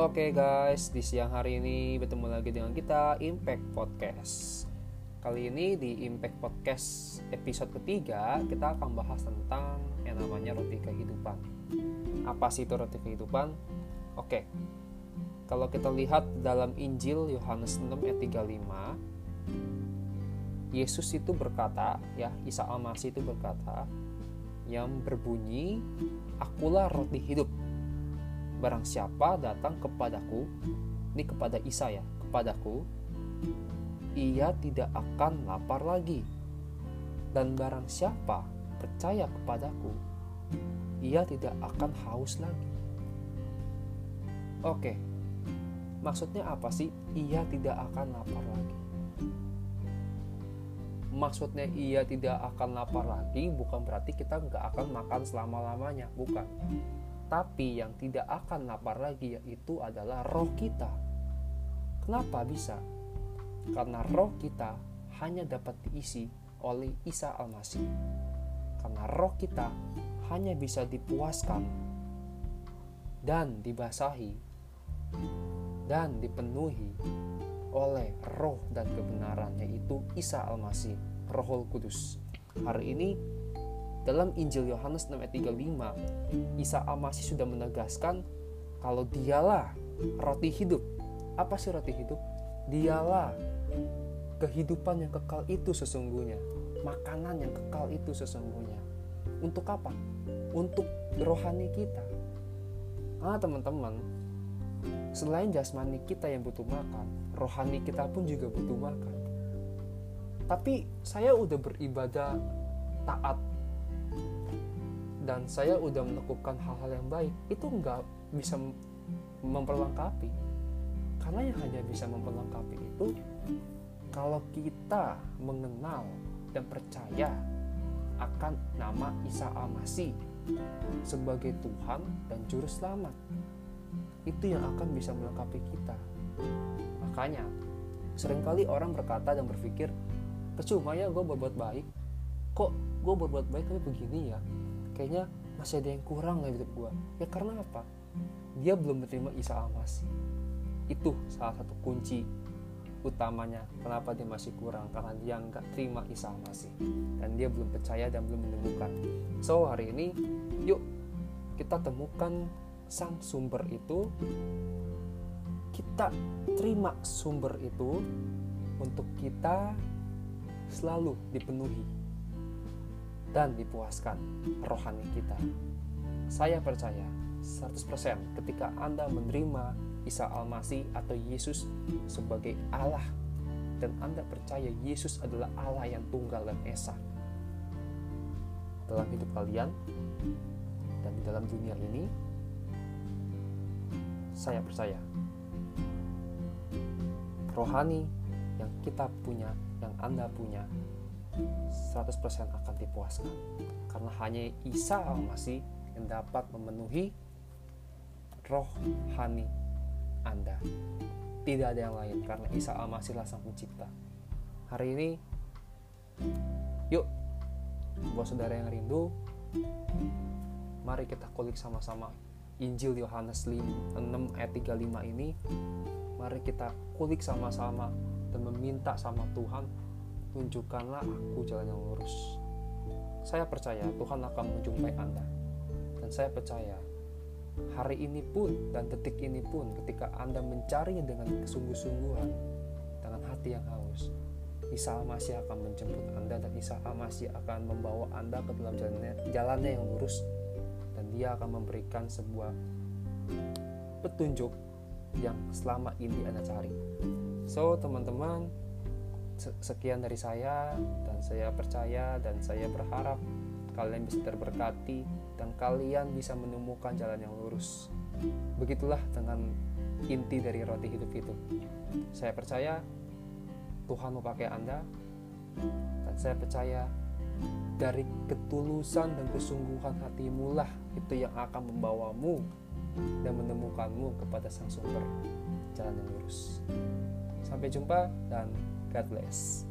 Oke guys, di siang hari ini bertemu lagi dengan kita Impact Podcast. Kali ini di Impact Podcast episode ketiga kita akan bahas tentang yang namanya roti kehidupan. Apa sih itu roti kehidupan? Oke, kalau kita lihat dalam Injil Yohanes 6 ayat 35, Yesus itu berkata, ya, Isa Al-Masih itu berkata yang berbunyi, "Akulah roti hidup. Barang siapa datang kepadaku," ini kepada Isa ya, kepadaku, "ia tidak akan lapar lagi. Dan barang siapa percaya kepadaku, ia tidak akan haus lagi." Oke, maksudnya apa sih ia tidak akan lapar lagi? Maksudnya ia tidak akan lapar lagi bukan berarti kita nggak akan makan selama-lamanya, bukan. Tapi yang tidak akan lapar lagi yaitu adalah roh kita. Kenapa bisa? Karena roh kita hanya dapat diisi oleh Isa Al-Masih. Karena roh kita hanya bisa dipuaskan dan dibasahi dan dipenuhi oleh roh dan kebenaran, yaitu Isa Al-Masih, Rohul Kudus. Hari ini dalam Injil Yohanes 6 ayat 35, Isa Al-Masih sudah menegaskan kalau dialah roti hidup. Apa sih roti hidup? Dialah kehidupan yang kekal itu sesungguhnya. Makanan yang kekal itu sesungguhnya. Untuk apa? Untuk rohani kita. Nah teman-teman, selain jasmani kita yang butuh makan, rohani kita pun juga butuh makan. Tapi saya udah beribadah taat dan saya udah melakukan hal-hal yang baik, itu nggak bisa memperlengkapi. Karena yang hanya bisa memperlengkapi itu kalau kita mengenal dan percaya akan nama Isa Al-Masih sebagai Tuhan dan Juru Selamat. Itu yang akan bisa melengkapi kita. Makanya seringkali orang berkata dan berpikir, "Percuma ya gue berbuat baik, kok gue berbuat baik tapi begini ya, kayaknya masih ada yang kurang dalam hidup gue." Ya karena apa? Dia belum menerima Isa Al-Masih. Itu salah satu kunci utamanya kenapa dia masih kurang, karena dia nggak terima Isa Al-Masih dan dia belum percaya dan belum menemukan. So hari ini yuk kita temukan sang sumber itu, kita terima sumber itu untuk kita selalu dipenuhi dan dipuaskan rohani kita. Saya percaya 100% ketika Anda menerima Isa Al-Masih atau Yesus sebagai Allah dan Anda percaya Yesus adalah Allah yang tunggal dan esa dalam hidup kalian dan di dalam dunia ini, saya percaya rohani yang kita punya, yang Anda punya, 100% akan dipuaskan. Karena hanya Isa Al-Masih yang dapat memenuhi rohani Anda. Tidak ada yang lain, karena Isa Al-Masih lah sang pencipta. Hari ini yuk buat saudara yang rindu, mari kita kulik sama-sama Injil Yohanes 6 ayat 35 ini. Mari kita kulik sama-sama dan meminta sama Tuhan, "Tunjukkanlah aku jalan yang lurus." Saya percaya Tuhan akan menjumpai Anda. Dan saya percaya hari ini pun dan detik ini pun ketika Anda mencarinya dengan kesungguh-sungguhan, dengan hati yang haus, Isa Al-Masih akan menjemput Anda dan Isa Al-Masih akan membawa Anda ke dalam jalannya yang lurus. Dan dia akan memberikan sebuah petunjuk yang selama ini Anda cari. So teman-teman, sekian dari saya, dan saya percaya dan saya berharap kalian bisa terberkati dan kalian bisa menemukan jalan yang lurus. Begitulah dengan inti dari roti hidup itu. Saya percaya Tuhan mau pakai Anda, dan saya percaya dari ketulusan dan kesungguhan hatimulah itu yang akan membawamu dan menemukanmu kepada sang sumber jalan yang lurus. Sampai jumpa dan God bless.